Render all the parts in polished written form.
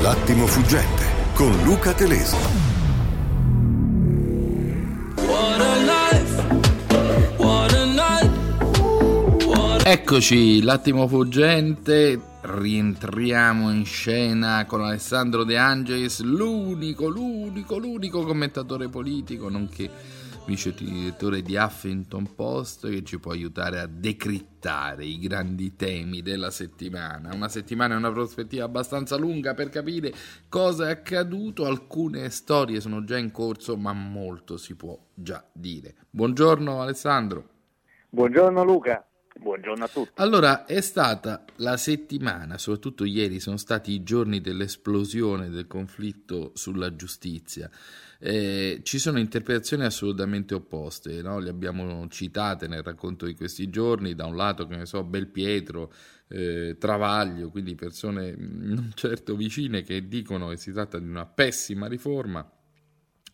L'Attimo Fuggente con Luca Telese. Eccoci, L'Attimo Fuggente, rientriamo in scena con Alessandro De Angelis, l'unico commentatore politico, nonché vice direttore di Huffington Post, che ci può aiutare a decrittare i grandi temi della settimana. Una settimana è una prospettiva abbastanza lunga per capire cosa è accaduto. Alcune storie sono già in corso, ma molto si può già dire. Buongiorno Alessandro. Buongiorno Luca. Buongiorno a tutti. Allora, è stata la settimana, soprattutto ieri, sono stati i giorni dell'esplosione del conflitto sulla giustizia. Ci sono interpretazioni assolutamente opposte, no? Le abbiamo citate nel racconto di questi giorni. Da un lato, che ne so, Belpietro, Travaglio, quindi persone non certo vicine, che dicono che si tratta di una pessima riforma.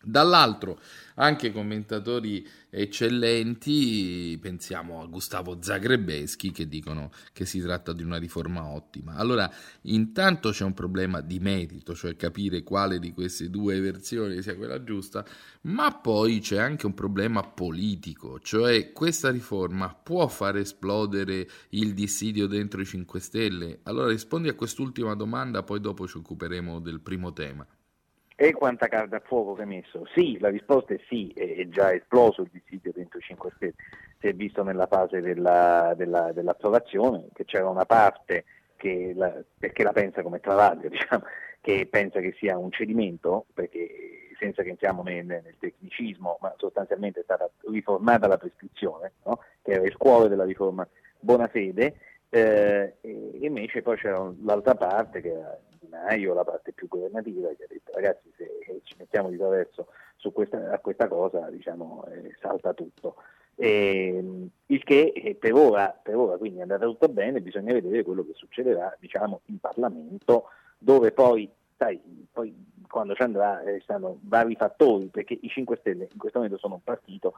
Dall'altro anche commentatori eccellenti, pensiamo a Gustavo Zagrebelsky, che dicono che si tratta di una riforma ottima. Allora, intanto c'è un problema di merito, cioè capire quale di queste due versioni sia quella giusta, ma poi c'è anche un problema politico, cioè questa riforma può far esplodere il dissidio dentro i 5 Stelle? Allora rispondi a quest'ultima domanda, poi dopo ci occuperemo del primo tema. E quanta carne a fuoco che hai messo? Sì, la risposta è sì, è già esploso il dissidio dentro i 5 Stelle. Si è visto nella fase dell'approvazione che c'era una parte che perché la pensa come Travaglio, diciamo, che pensa che sia un cedimento, perché senza che entriamo nel tecnicismo, ma sostanzialmente è stata riformata la prescrizione, no? Che era il cuore della riforma Bonafede, e invece poi c'era l'altra parte che era la parte più governativa, che ha detto: ragazzi, se ci mettiamo di traverso a questa cosa, diciamo, salta tutto. Il che per ora quindi è andata tutto bene, bisogna vedere quello che succederà, diciamo, in Parlamento, dove poi quando ci andrà saranno vari fattori, perché i 5 Stelle in questo momento sono un partito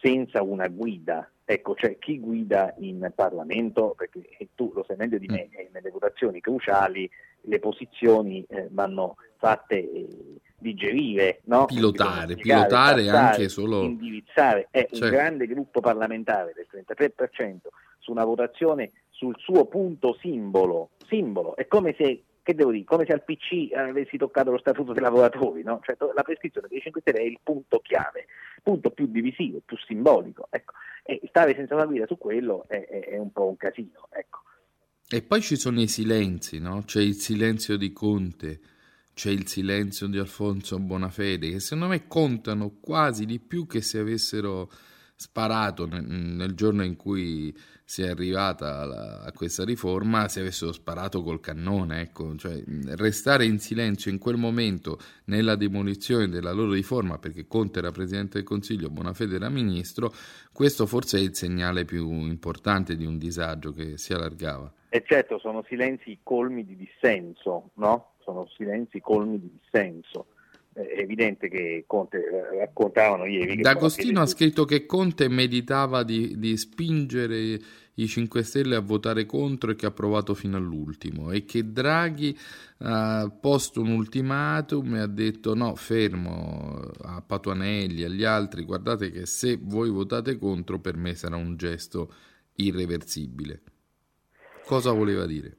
senza una guida, ecco, cioè chi guida in Parlamento, perché tu lo sai meglio di me, nelle votazioni cruciali le posizioni vanno fatte digerire, no? pilotare passare, anche solo indirizzare, un grande gruppo parlamentare del 33% su una votazione sul suo punto simbolo, è come se, che devo dire, come se al PC avessi toccato lo statuto dei lavoratori, no? Cioè, la prescrizione dei 5 Stelle è il punto chiave, punto più divisivo, più simbolico, ecco. E stare senza una guida su quello è un po' un casino, ecco. E poi ci sono i silenzi, no? C'è il silenzio di Conte, c'è il silenzio di Alfonso Bonafede, che secondo me contano quasi di più che se avessero sparato nel giorno in cui si è arrivata a questa riforma, se avessero sparato col cannone, ecco. Cioè, restare in silenzio in quel momento nella demolizione della loro riforma, perché Conte era Presidente del Consiglio, Bonafede era Ministro, questo forse è il segnale più importante di un disagio che si allargava. E certo, sono silenzi colmi di dissenso, no? Sono silenzi colmi di dissenso. È evidente che Conte, raccontavano ieri, che D'Agostino ha scritto che Conte meditava di spingere i 5 Stelle a votare contro, e che ha provato fino all'ultimo, e che Draghi ha posto un ultimatum e ha detto: no, fermo, a Patuanelli e agli altri, guardate che se voi votate contro, per me sarà un gesto irreversibile. Cosa voleva dire?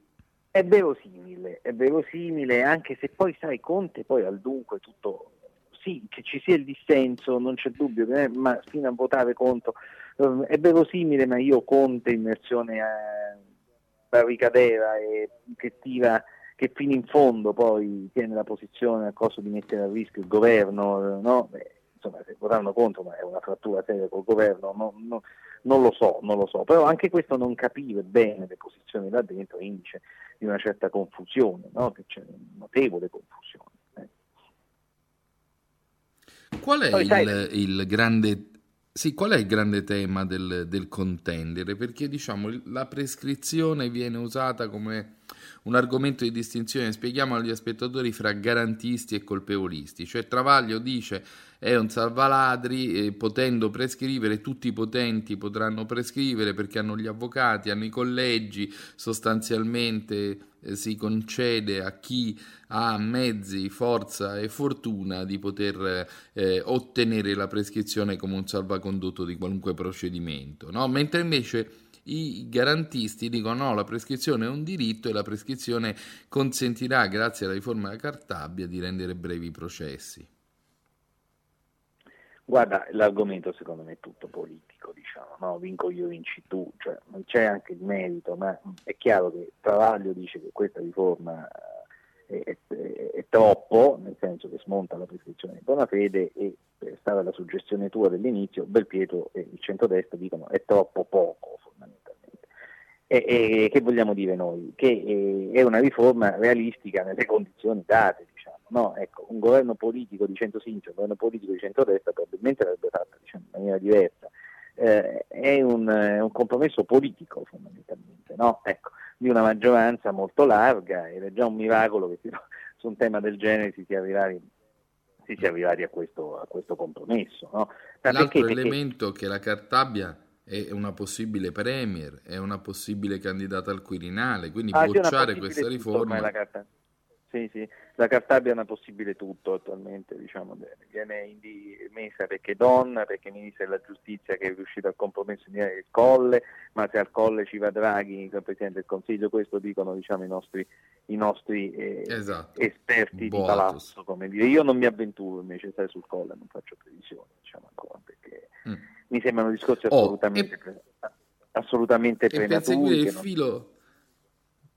È verosimile, anche se poi, sai, Conte poi al dunque tutto, sì, che ci sia il dissenso, non c'è dubbio, ma fino a votare contro, è verosimile, ma io Conte in versione barricadera, e che tira, che fino in fondo poi tiene la posizione a costo di mettere a rischio il governo, no? insomma, votarono contro, ma è una frattura seria col governo, non lo so, però anche questo non capire bene le posizioni là dentro è indice di una certa confusione, no? Che c'è notevole confusione. Qual è il grande tema del contendere? Perché diciamo la prescrizione viene usata come un argomento di distinzione, spieghiamo agli spettatori, fra garantisti e colpevolisti, cioè Travaglio dice è un salvaladri, potendo prescrivere tutti i potenti potranno prescrivere perché hanno gli avvocati, hanno i collegi, sostanzialmente si concede a chi ha mezzi, forza e fortuna di poter ottenere la prescrizione come un salvacondotto di qualunque procedimento, no? Mentre invece i garantisti dicono no, la prescrizione è un diritto e la prescrizione consentirà, grazie alla riforma della Cartabia, di rendere brevi i processi. Guarda, l'argomento secondo me è tutto politico, diciamo, no? Vinco io, vinci tu, cioè non c'è anche il merito, ma è chiaro che Travaglio dice che questa riforma è troppo, nel senso che smonta la prescrizione di Bonafede, e per stare alla suggestione tua dell'inizio, Belpietro e il centrodestra dicono è troppo poco, fondamentalmente. E che vogliamo dire noi? Che è una riforma realistica nelle condizioni date, diciamo. No, ecco, un governo politico di centrosinistra, un governo politico di centrodestra probabilmente l'avrebbe fatta, diciamo, in maniera diversa. È un compromesso politico fondamentalmente, no? Ecco, di una maggioranza molto larga, ed è già un miracolo che su un tema del genere si sia arrivati a questo compromesso, no? L'altro elemento che la Cartabia è una possibile premier, è una possibile candidata al Quirinale, quindi bocciare questa riforma. Sì, la Cartabia è una possibile tutto attualmente, diciamo, viene messa perché donna, perché ministra della giustizia che è riuscito al compromesso di il Colle, ma se al Colle ci va Draghi, il Presidente del Consiglio, questo dicono, diciamo, i nostri esatto, esperti Boatus, di palazzo, come dire. Io non mi avventuro invece, sai, sul Colle non faccio previsioni, diciamo, ancora, perché mi sembrano discorsi assolutamente prenaturi.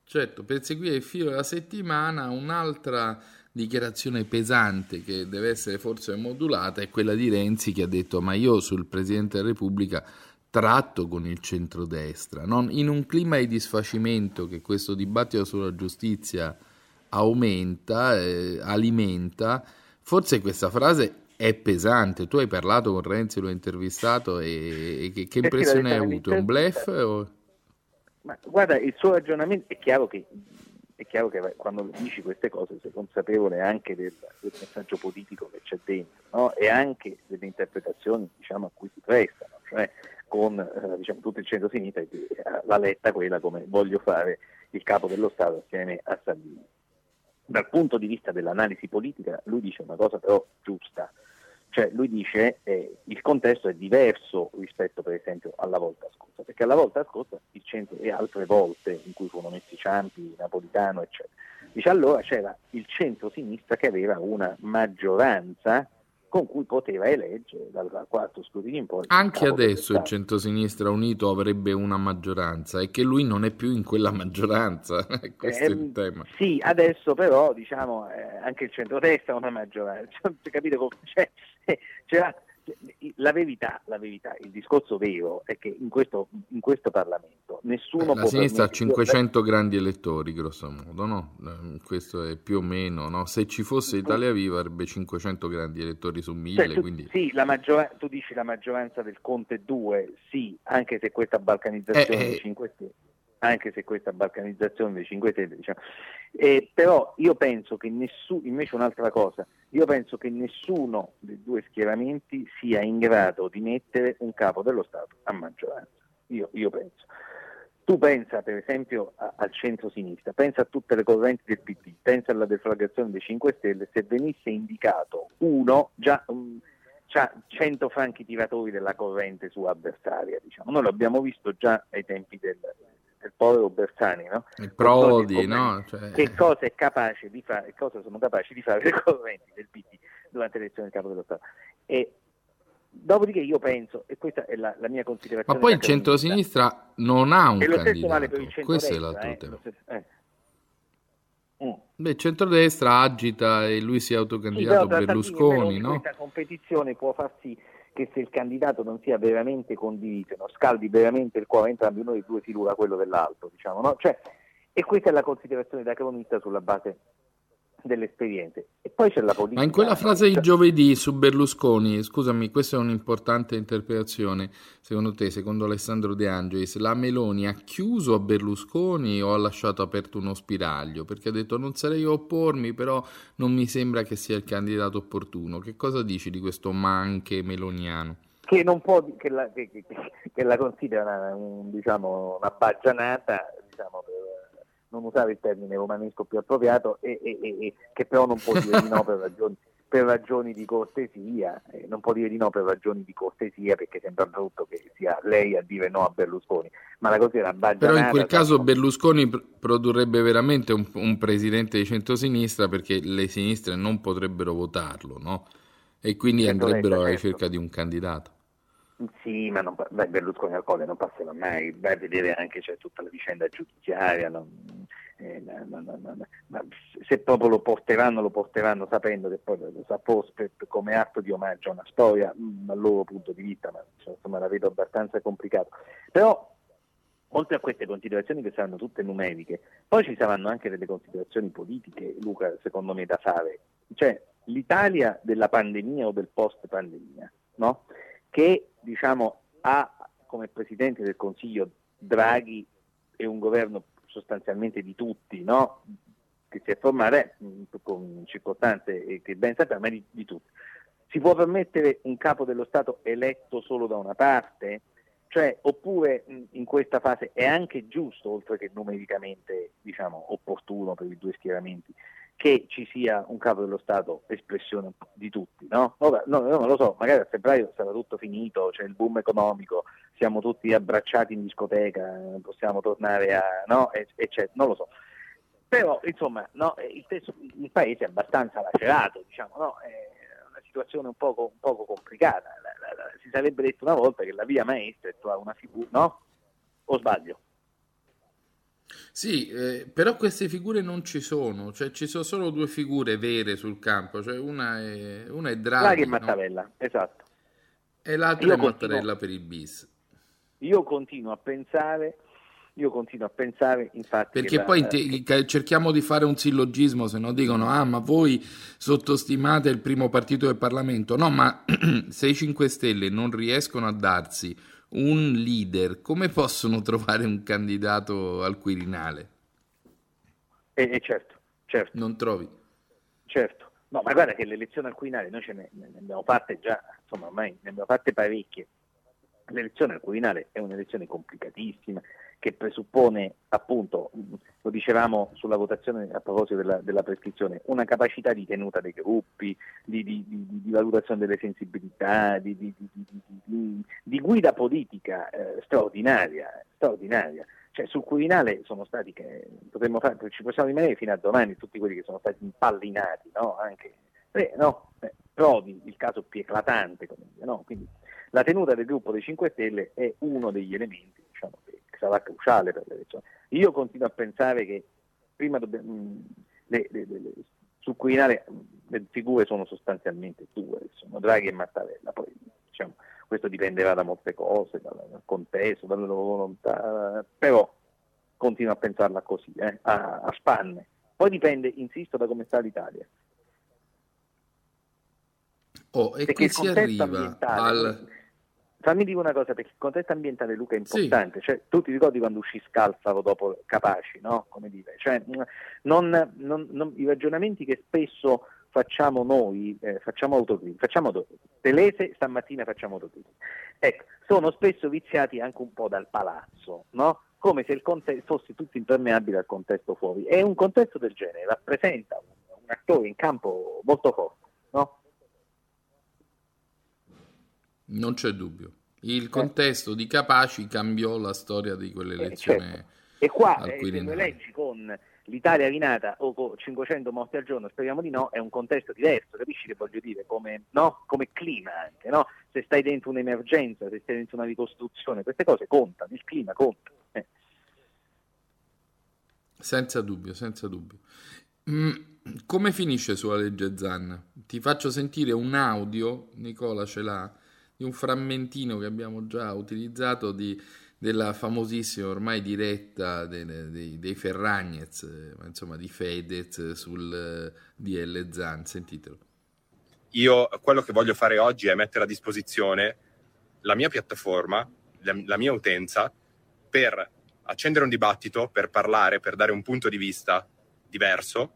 Certo, per seguire il filo della settimana, un'altra dichiarazione pesante che deve essere forse modulata è quella di Renzi, che ha detto ma io sul Presidente della Repubblica tratto con il centrodestra, non in un clima di disfacimento che questo dibattito sulla giustizia aumenta, alimenta. Forse questa frase è pesante. Tu hai parlato con Renzi, lo hai intervistato, e che impressione hai avuto? Un bluff o... Ma guarda, il suo ragionamento è chiaro che quando dici queste cose sei consapevole anche del messaggio politico che c'è dentro, no? E anche delle interpretazioni, diciamo, a cui si prestano, cioè con diciamo tutto il centro-sinistra e la Letta quella come voglio fare il capo dello Stato assieme a Salvini. Dal punto di vista dell'analisi politica lui dice una cosa però giusta, cioè lui dice il contesto è diverso rispetto per esempio alla volta scorsa, perché alla volta scorsa il centro e altre volte in cui furono messi Ciampi, Napolitano eccetera, dice allora c'era il centro-sinistra che aveva una maggioranza con cui poteva eleggere dal quarto scrutinio in poi. Anche adesso il centro-sinistra unito avrebbe una maggioranza, e che lui non è più in quella maggioranza, questo è il tema. Sì, adesso però diciamo anche il centrodestra ha una maggioranza, capite come c'è la verità, il discorso vero è che in questo Parlamento nessuno può... La sinistra ha 500 grandi elettori, grosso modo, no? Questo è più o meno, no? Se ci fosse Italia Viva avrebbe 500 grandi elettori su 1000, cioè, quindi... Sì, tu dici la maggioranza del Conte 2, sì, anche se questa balcanizzazione dei 5 Stelle... anche se questa balcanizzazione dei 5 Stelle, diciamo. Però io penso che nessuno dei due schieramenti sia in grado di mettere un capo dello Stato a maggioranza, io penso. Tu pensa per esempio al centro-sinistra, pensa a tutte le correnti del PD, pensa alla deflagrazione dei 5 Stelle, se venisse indicato uno, già... c'ha 100 franchi tiratori della corrente sua avversaria, diciamo. Noi l'abbiamo visto già ai tempi del povero Bersani, no? Il Prodi, no? Cioè... Che cosa è capace di fare, cosa sono capaci di fare le correnti del PD durante l'elezione del capo dello Stato. E dopodiché io penso, e questa è la mia considerazione. Ma poi il centro-sinistra non ha un candidato. E lo stesso vale per il centro-destra. Questo è l'altro tema. Beh, centrodestra agita e lui si è autocandidato Berlusconi, no? Questa competizione può far sì che se il candidato non sia veramente condiviso, non scaldi veramente il cuore entrambi uno dei due, si lura quello dell'altro, diciamo, no? Cioè, e questa è la considerazione da cronista sulla base delle esperienze. E poi c'è la politica. Ma in quella frase di giovedì su Berlusconi, scusami, questa è un'importante interpretazione, secondo te, secondo Alessandro De Angelis, la Meloni ha chiuso a Berlusconi o ha lasciato aperto uno spiraglio? Perché ha detto non sarei oppormi, però non mi sembra che sia il candidato opportuno. Che cosa dici di questo ma anche meloniano? Che non può, che la considera una baggianata, non usare il termine romanesco più appropriato, e che però non può dire di no per ragioni di cortesia, non può dire di no per ragioni di cortesia, perché sembra brutto che sia lei a dire no a Berlusconi, ma la cosa era baggianata. Però in quel caso Berlusconi produrrebbe veramente un presidente di centrosinistra, perché le sinistre non potrebbero votarlo, no? E quindi andrebbero alla ricerca di un candidato. Sì, ma Berlusconi al Colle non passerà mai. Vai a vedere anche c'è tutta la vicenda giudiziaria, ma se proprio lo porteranno sapendo che poi lo sapò come atto di omaggio a una storia dal loro punto di vista, ma insomma la vedo abbastanza complicata. Però oltre a queste considerazioni, che saranno tutte numeriche, poi ci saranno anche delle considerazioni politiche, Luca, secondo me da fare, cioè l'Italia della pandemia o del post pandemia, no? Che ha come presidente del Consiglio Draghi e un governo sostanzialmente di tutti, no? Che si è formato con circostanze che ben sappiamo, ma di tutti. Si può permettere un capo dello Stato eletto solo da una parte? Cioè, oppure in questa fase è anche giusto, oltre che numericamente opportuno per i due schieramenti, che ci sia un capo dello Stato espressione di tutti, no? Non lo so, magari a febbraio sarà tutto finito, c'è il boom economico, siamo tutti abbracciati in discoteca, possiamo tornare non lo so. Però, insomma, no, il paese è abbastanza lacerato, no? È una situazione un poco complicata. Si sarebbe detto una volta che la via maestra è trovare una figura, no? O sbaglio? Sì, però queste figure non ci sono, cioè ci sono solo due figure vere sul campo, cioè una è Draghi e Mattarella, no? Esatto. E l'altra è Mattarella per il bis. Io continuo a pensare, infatti... Perché poi cerchiamo di fare un sillogismo, se no dicono, ma voi sottostimate il primo partito del Parlamento. No, ma se i 5 Stelle non riescono a darsi un leader, come possono trovare un candidato al Quirinale? Certo. Non trovi? Certo. No, ma guarda che l'elezione al Quirinale, noi ne abbiamo fatte già, ormai ne abbiamo fatte parecchie. L'elezione al Quirinale è un'elezione complicatissima, che presuppone, appunto, lo dicevamo sulla votazione a proposito della prescrizione, una capacità di tenuta dei gruppi, di valutazione delle sensibilità, di guida politica straordinaria. Cioè sul Quirinale sono stati, ci possiamo rimanere fino a domani, tutti quelli che sono stati impallinati, no? Anche Prodi, il caso più eclatante, no? Quindi la tenuta del gruppo dei 5 Stelle è uno degli elementi che sarà cruciale per l'elezione. Io continuo a pensare che prima sul Quirinale le figure sono sostanzialmente due, sono Draghi e Mattarella, poi questo dipenderà da molte cose, dal contesto, dalla loro volontà, però continuo a pensarla così, a spanne. Poi dipende, insisto, da come sta l'Italia. E che si arriva al... Fammi dire una cosa, perché il contesto ambientale, Luca, è importante, sì. Cioè tu ti ricordi quando uscì Scalfaro dopo Capaci, no? Come dire, i ragionamenti che spesso facciamo noi, Telese stamattina facciamo autocritica, sono spesso viziati anche un po' dal palazzo, no? Come se il contesto fosse tutto impermeabile al contesto fuori, e un contesto del genere rappresenta un attore in campo molto forte, no? Non c'è dubbio. Il contesto di Capaci cambiò la storia di quell'elezione. Certo. E qua se lo leggi con l'Italia rinata o con 500 morti al giorno, speriamo di no, è un contesto diverso, capisci che voglio dire? Come clima anche, no? Se stai dentro un'emergenza, se stai dentro una ricostruzione, queste cose contano, il clima conta. Senza dubbio. Come finisce sulla legge Zan? Ti faccio sentire un audio, Nicola ce l'ha, di un frammentino che abbiamo già utilizzato della famosissima ormai diretta dei Ferragnez, insomma di Fedez sul DL Zan. Sentitelo. Io quello che voglio fare oggi è mettere a disposizione la mia piattaforma, la mia utenza, per accendere un dibattito, per parlare, per dare un punto di vista diverso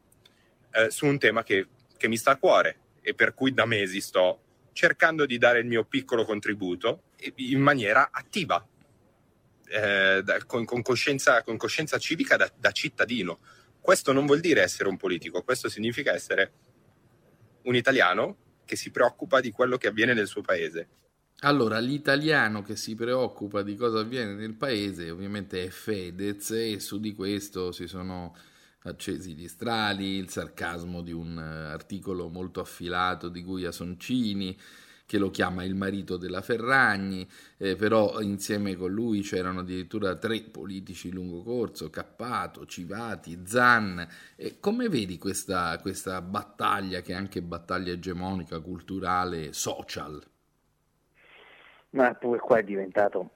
su un tema che mi sta a cuore e per cui da mesi sto cercando di dare il mio piccolo contributo in maniera attiva, con coscienza civica da cittadino. Questo non vuol dire essere un politico, questo significa essere un italiano che si preoccupa di quello che avviene nel suo paese. Allora, l'italiano che si preoccupa di cosa avviene nel paese ovviamente è Fedez, e su di questo si sono accesi gli strali, il sarcasmo di un articolo molto affilato di Guia Soncini, che lo chiama il marito della Ferragni, però insieme con lui c'erano addirittura 3 politici lungo corso, Cappato, Civati, Zan. Come vedi questa battaglia, che è anche battaglia egemonica, culturale, social? Ma pure qua è diventato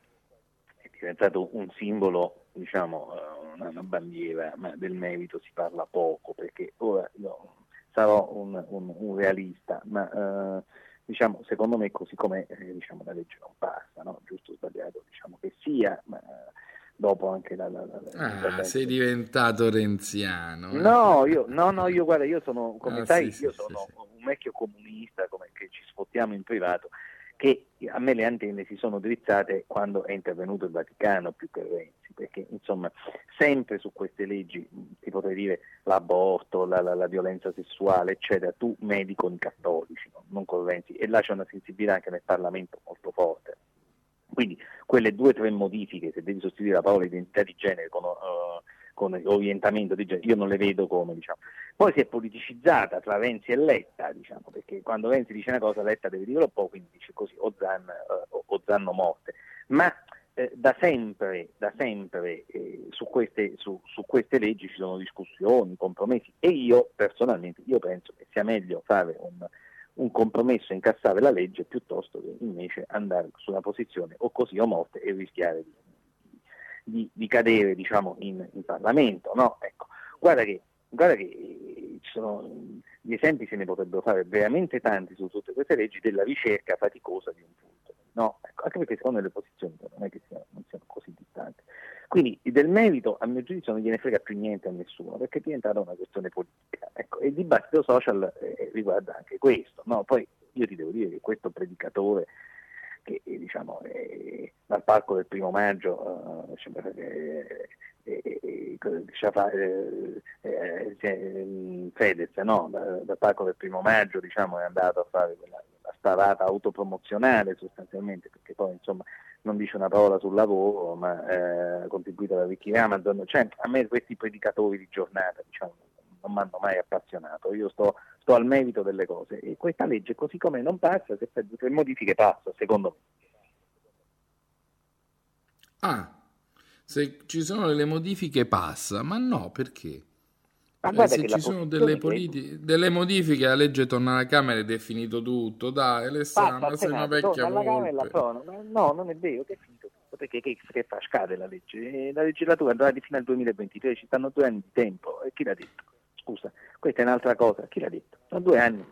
un simbolo, diciamo, una bandiera, ma del merito si parla poco, perché ora io sarò un realista, ma diciamo, secondo me, così come diciamo, la legge non passa, no? Giusto o sbagliato, diciamo che sia, ma dopo anche la sei diventato renziano. No, io guarda, io sono, come sai, un vecchio comunista, come che ci sfottiamo in privato, che a me le antenne si sono drizzate quando è intervenuto il Vaticano più che Renzi, perché insomma sempre su queste leggi, ti potrei dire l'aborto, la violenza sessuale eccetera, tu medi con i cattolici, no? Non con Renzi, e là c'è una sensibilità anche nel Parlamento molto forte, quindi quelle 2-3 modifiche, se devi sostituire la parola identità di genere con orientamento di genere, io non le vedo come, diciamo. Poi si è politicizzata tra Renzi e Letta, diciamo, perché quando Renzi dice una cosa Letta deve dirlo un po', quindi dice così, o Zan o morte. Ma da sempre, su queste leggi ci sono discussioni, compromessi, e io personalmente penso che sia meglio fare un compromesso, incassare la legge, piuttosto che invece andare su una posizione o così o morte e rischiare di cadere, diciamo, in Parlamento, no? Ecco, guarda che ci sono gli esempi, se ne potrebbero fare veramente tanti su tutte queste leggi, della ricerca faticosa di un punto, no? Ecco, anche perché secondo le posizioni non è che non siano così distanti. Quindi del merito, a mio giudizio, non gliene frega più niente a nessuno, perché è diventata una questione politica. Ecco, e il dibattito social riguarda anche questo, no? Poi io ti devo dire che questo predicatore, che diciamo dal palco del 1 maggio Fedez, no? Dal palco del 1 maggio, diciamo, è andato a fare quella sparata autopromozionale sostanzialmente, perché poi insomma non dice una parola sul lavoro, ma contribuita da Ricky Amazon. Cioè, a me questi predicatori di giornata, diciamo, non mi hanno mai appassionato. Io sto al merito delle cose, e questa legge così come non passa, se per 2-3 modifiche passa, secondo me. Ah, se ci sono delle modifiche passa, ma no, perché? Ma se ci sono delle modifiche, la legge torna alla Camera ed è finito tutto. Dai Alessandro, sei una vecchia volpe. No, non è vero che è finito tutto, perché che fa, scade la legge, la legislatura andrà fino al 2023, ci stanno 2 anni di tempo, e chi l'ha detto? Scusa, questa è un'altra cosa, chi l'ha detto? Sono 2 anni.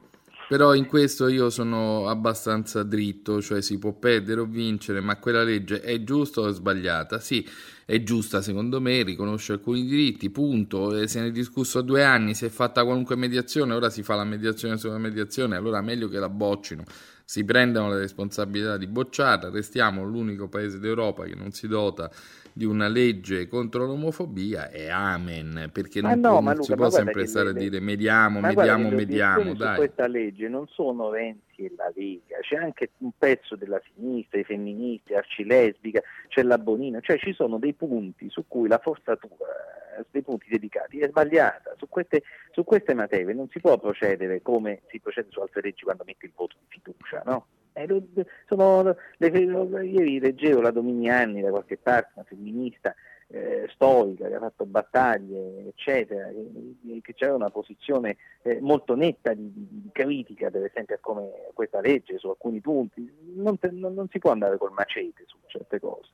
Però in questo io sono abbastanza dritto, cioè si può perdere o vincere, ma quella legge è giusta o è sbagliata? Sì, è giusta secondo me, riconosce alcuni diritti, punto. Se ne è discusso 2 anni, si è fatta qualunque mediazione, ora si fa la mediazione sulla mediazione, allora meglio che la boccino, si prendano le responsabilità di bocciarla. Restiamo l'unico paese d'Europa che non si dota di una legge contro l'omofobia, e amen, perché non si può sempre stare a dire mediamo, dai. Su questa legge non sono Renzi e la Lega, c'è anche un pezzo della sinistra, i femministi, Arcilesbica, c'è la Bonino, cioè ci sono dei punti su cui la forzatura, dei punti dedicati, è sbagliata. Su queste materie non si può procedere come si procede su altre leggi quando metti il voto di fiducia, no? Ieri leggevo la Dominiani da qualche parte, una femminista, storica, che ha fatto battaglie, eccetera, che c'era una posizione molto netta di critica, per esempio, a come questa legge su alcuni punti, non si può andare col macete su certe cose.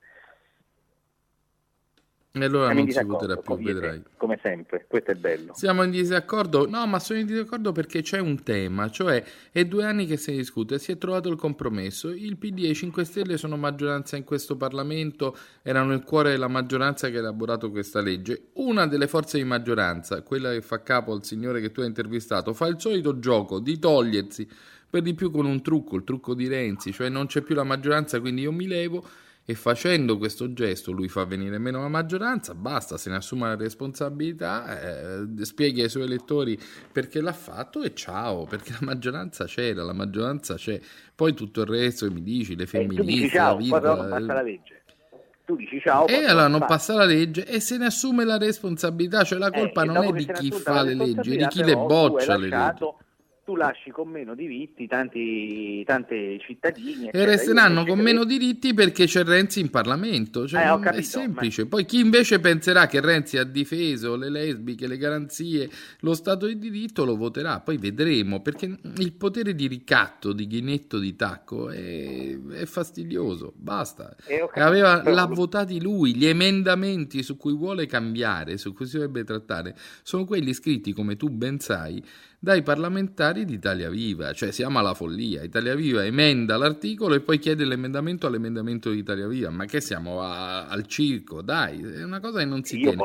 E allora non si voterà più, vedrai. Come sempre, questo è bello. Siamo in disaccordo? No, ma sono in disaccordo perché c'è un tema, cioè è 2 anni che si discute, si è trovato il compromesso. Il PD e i 5 Stelle sono maggioranza in questo Parlamento, erano il cuore della maggioranza che ha elaborato questa legge. Una delle forze di maggioranza, quella che fa capo al signore che tu hai intervistato, fa il solito gioco di togliersi, per di più con un trucco, il trucco di Renzi, cioè non c'è più la maggioranza, quindi io mi levo. E facendo questo gesto lui fa venire meno la maggioranza, basta, se ne assuma la responsabilità, spieghi ai suoi elettori perché l'ha fatto e ciao, perché la maggioranza c'era, la maggioranza c'è. Poi tutto il resto mi dici, le femministe, dici ciao, la vita, non passa la legge. Tu dici ciao, e allora non passa la legge e se ne assume la responsabilità, cioè la colpa non è di chi fa le leggi, di chi le boccia le leggi. Tu lasci con meno diritti tante cittadine. E resteranno con meno diritti perché c'è Renzi in Parlamento. Cioè capito, è semplice. Ma... Poi chi invece penserà che Renzi ha difeso le lesbiche, le garanzie, lo Stato di diritto, lo voterà. Poi vedremo, perché il potere di ricatto, di ghinetto, di tacco è fastidioso. Basta. L'ha votati lui. Gli emendamenti su cui vuole cambiare, su cui si dovrebbe trattare, sono quelli scritti, come tu ben sai, dai parlamentari di Italia Viva, cioè siamo alla follia. Italia Viva emenda l'articolo e poi chiede l'emendamento all'emendamento di Italia Viva, ma che siamo al circo, dai, è una cosa che non si tiene.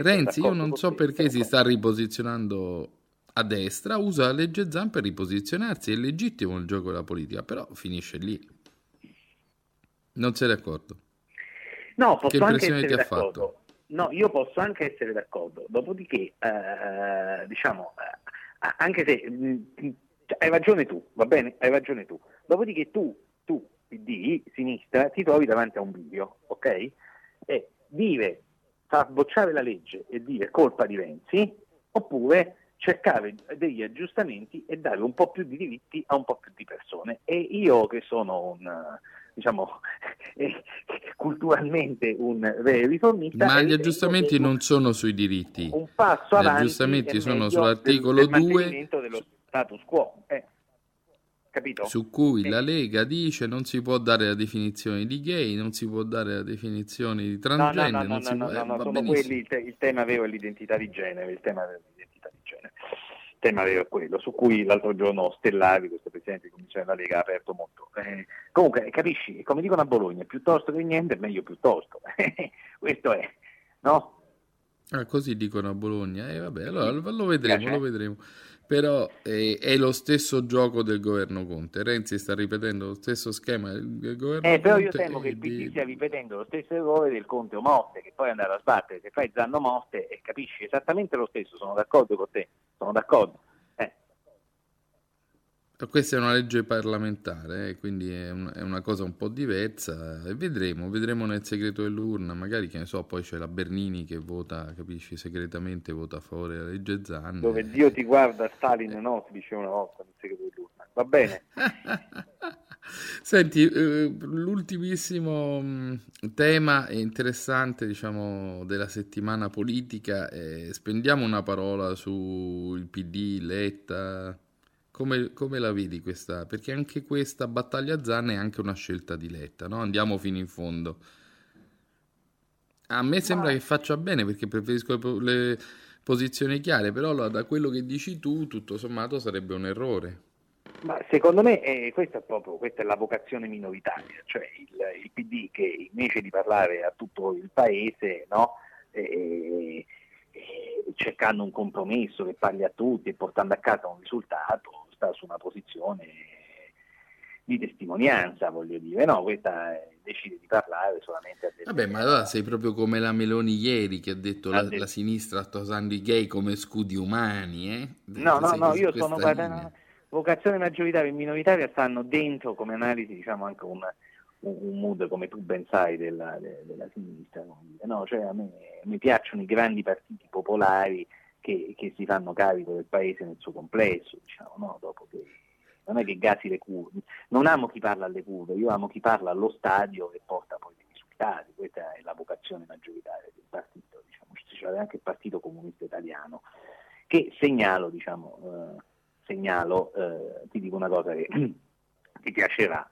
Renzi, io non so perché si sta riposizionando a destra, usa la legge Zan per riposizionarsi, è legittimo il gioco della politica, però finisce lì. Non sei d'accordo? No, posso anche essere d'accordo. Che impressione ti ha fatto? No, io posso anche essere d'accordo, dopodiché anche se hai ragione tu, va bene, hai ragione tu. Dopodiché tu PD, sinistra, ti trovi davanti a un bivio, ok? E dire, far bocciare la legge e dire colpa di Renzi, oppure cercare degli aggiustamenti e dare un po' più di diritti a un po' più di persone. E io che sono culturalmente un riformista. Ma gli aggiustamenti non sono sui diritti. Un passo avanti. Gli aggiustamenti sono sull'articolo 2 del mantenimento dello status quo. Capito? Su cui la Lega dice non si può dare la definizione di gay, non si può dare la definizione di transgender, sono quelli il tema vero è l'identità di genere, Il tema vero è quello, su cui l'altro giorno Stellari, questo presidente di commissione della Lega, ha aperto molto. Comunque, capisci, come dicono a Bologna, piuttosto che niente, meglio piuttosto. Questo è, no? Così dicono a Bologna, vabbè, allora lo vedremo. Però è lo stesso gioco del governo Conte. Renzi sta ripetendo lo stesso schema del governo Conte. Però io temo che il PD stia ripetendo lo stesso errore del Conte o Morte, che poi è andato a sbattere. Se fai Zanno Morte, capisci esattamente lo stesso. Sono d'accordo con te, sono d'accordo. Questa è una legge parlamentare, quindi è una cosa un po' diversa e vedremo nel segreto dell'urna, magari, che ne so, poi c'è la Bernini che vota, capisci, segretamente vota a favore della legge Zan. Dove Dio ti guarda, Stalin no, si diceva una volta nel segreto dell'urna, va bene. Senti, l'ultimissimo tema interessante, diciamo, della settimana politica, spendiamo una parola sul PD, Letta. Come la vedi questa? Perché anche questa battaglia Zan è anche una scelta di Letta, no? Andiamo fino in fondo. A me sembra che faccia bene, perché preferisco le posizioni chiare, però da quello che dici tu, tutto sommato, sarebbe un errore. Ma secondo me questa è la vocazione minoritaria, cioè il PD che invece di parlare a tutto il paese, no? Cercando un compromesso che parli a tutti e portando a casa un risultato, sta su una posizione di testimonianza, voglio dire, no, questa decide di parlare solamente a delle... Vabbè, ma allora sei proprio come la Meloni ieri, che ha detto la sinistra sta usando i gay come scudi umani, No, io sono guardando vocazione maggioritaria e minoritaria, stanno dentro come analisi, diciamo, anche un mood, come tu ben sai, della sinistra, no? Cioè a me mi piacciono i grandi partiti popolari che si fanno carico del paese nel suo complesso, diciamo, no? Dopo che non è che gasi le curve, non amo chi parla alle curve, io amo chi parla allo stadio e porta poi dei risultati. Stati, questa è la vocazione maggioritaria del partito, diciamo, c'è anche il Partito Comunista Italiano, che segnalo, ti dico una cosa che ti piacerà,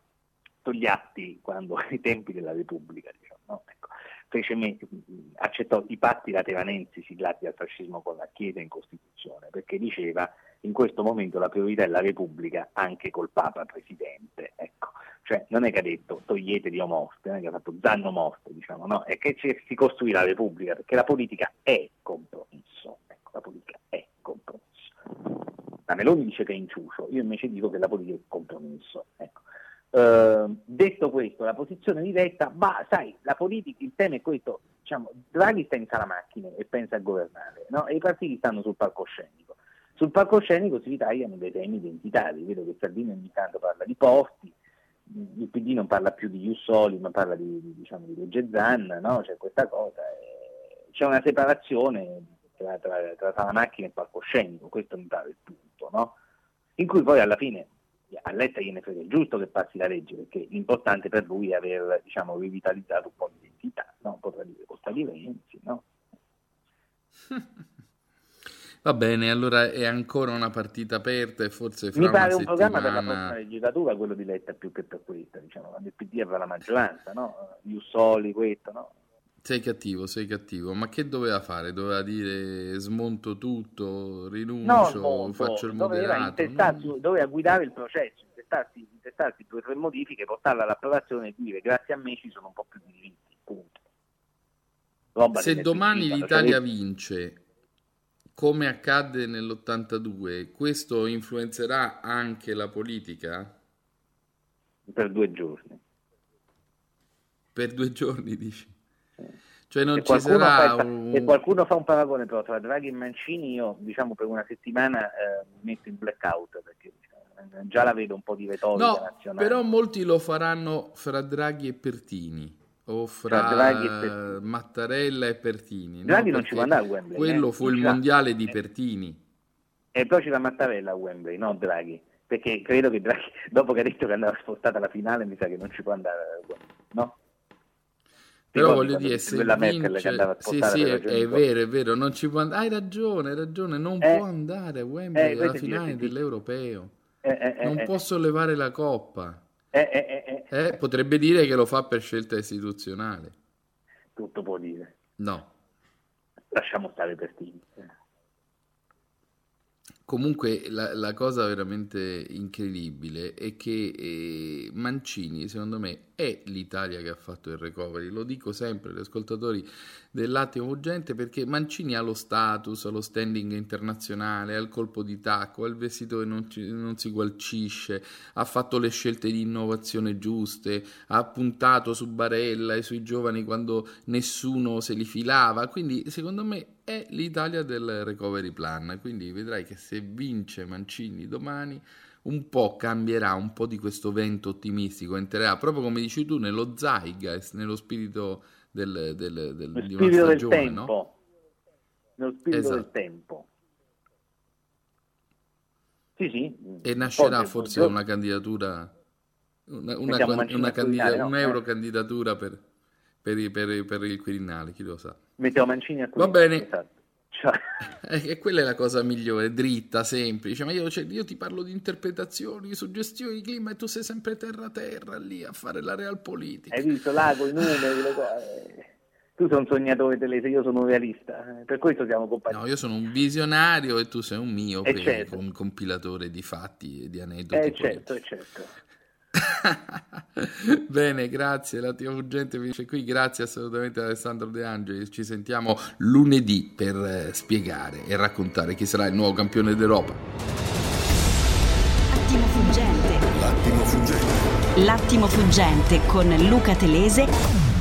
Togliatti, quando ai tempi della Repubblica, accettò i patti lateranensi siglati al fascismo con la Chiesa in Costituzione, perché diceva: in questo momento la priorità è la Repubblica, anche col Papa Presidente. Non è che ha detto togliete di Omoste, non è che ha fatto Zan Omoste, è che si costruì la Repubblica, perché la politica è compromesso, la politica è compromesso. La Meloni dice che è inciucio, io invece dico che la politica è compromesso, detto questo, la posizione diretta, la politica, il tema è questo, Draghi sta in sala macchine e pensa a governare, e i partiti stanno sul palcoscenico. Sul palcoscenico si ritagliano dei temi identitari, vedo che Salvini ogni tanto parla di posti, il PD non parla più di Jussoli, ma parla di legge Zan, c'è questa cosa, c'è una separazione tra sala macchina e palcoscenico, questo mi pare il punto, in cui poi alla fine a Letta gliene frega il giusto che passi la legge, perché l'importante per lui è aver rivitalizzato un po' l'identità, potrà dire costa di Renzi, Va bene, allora è ancora una partita aperta e forse fra mi pare un programma per la prossima legislatura, quello di Letta, più che per questa, quando il PD avrà la maggioranza, Jussoli, questo, Sei cattivo, ma che doveva fare? Doveva dire smonto tutto, rinuncio, faccio il moderato? Doveva guidare il processo, intestarsi 2 o 3 modifiche, portarla all'approvazione e dire grazie a me ci sono un po' più diritti, punto. Se domani l'Italia vince, come accadde nell'82, questo influenzerà anche la politica? Per due giorni, dici? Cioè non ci sarà se qualcuno fa un paragone però tra Draghi e Mancini, io per una settimana metto in blackout, perché già la vedo un po' di retorica nazionale. Però molti lo faranno fra Draghi e Pertini o fra Mattarella e Pertini. Draghi non ci può andare a Wembley, quello fu il mondiale di Pertini, e poi c'era Mattarella a Wembley, non Draghi, perché credo che Draghi, dopo che ha detto che andava spostata la finale, mi sa che non ci può andare a Wembley, Però voglio dire, se vince... Sì, è vero, non ci può andare... Hai ragione, non può andare a Wembley alla finale dell'Europeo. Non può sollevare la Coppa. Potrebbe dire che lo fa per scelta istituzionale. Tutto può dire. No. Lasciamo stare Pertini. Comunque la cosa veramente incredibile è che Mancini, secondo me, è l'Italia che ha fatto il recovery. Lo dico sempre agli ascoltatori dell'Attimo Fuggente, perché Mancini ha lo status, ha lo standing internazionale, ha il colpo di tacco, ha il vestito che non si gualcisce, ha fatto le scelte di innovazione giuste, ha puntato su Barella e sui giovani quando nessuno se li filava. Quindi, secondo me, è l'Italia del recovery plan, quindi vedrai che se vince Mancini domani un po' cambierà un po' di questo vento ottimistico, entrerà proprio come dici tu nello zeitgeist, nello spirito di una stagione, del tempo. Nello spirito del tempo. Sì. E nascerà forse una candidatura, un'eurocandidatura per il Quirinale, chi lo sa. Mettiamo Mancini a quello. Va bene, esatto. E quella è la cosa migliore, dritta, semplice. Ma io ti parlo di interpretazioni, suggestioni di clima, e tu sei sempre terra lì a fare la realpolitik. Hai visto l'ago, i numeri, le cose. Tu sei un sognatore, Telese, io sono un realista, per questo siamo compagni. No, io sono un visionario e tu sei un miope, certo. Un compilatore di fatti e di aneddoti. Certo. Bene, grazie. L'Attimo Fuggente finisce qui. Grazie assolutamente ad Alessandro De Angelis. Ci sentiamo lunedì per spiegare e raccontare chi sarà il nuovo campione d'Europa. L'Attimo Fuggente con Luca Telese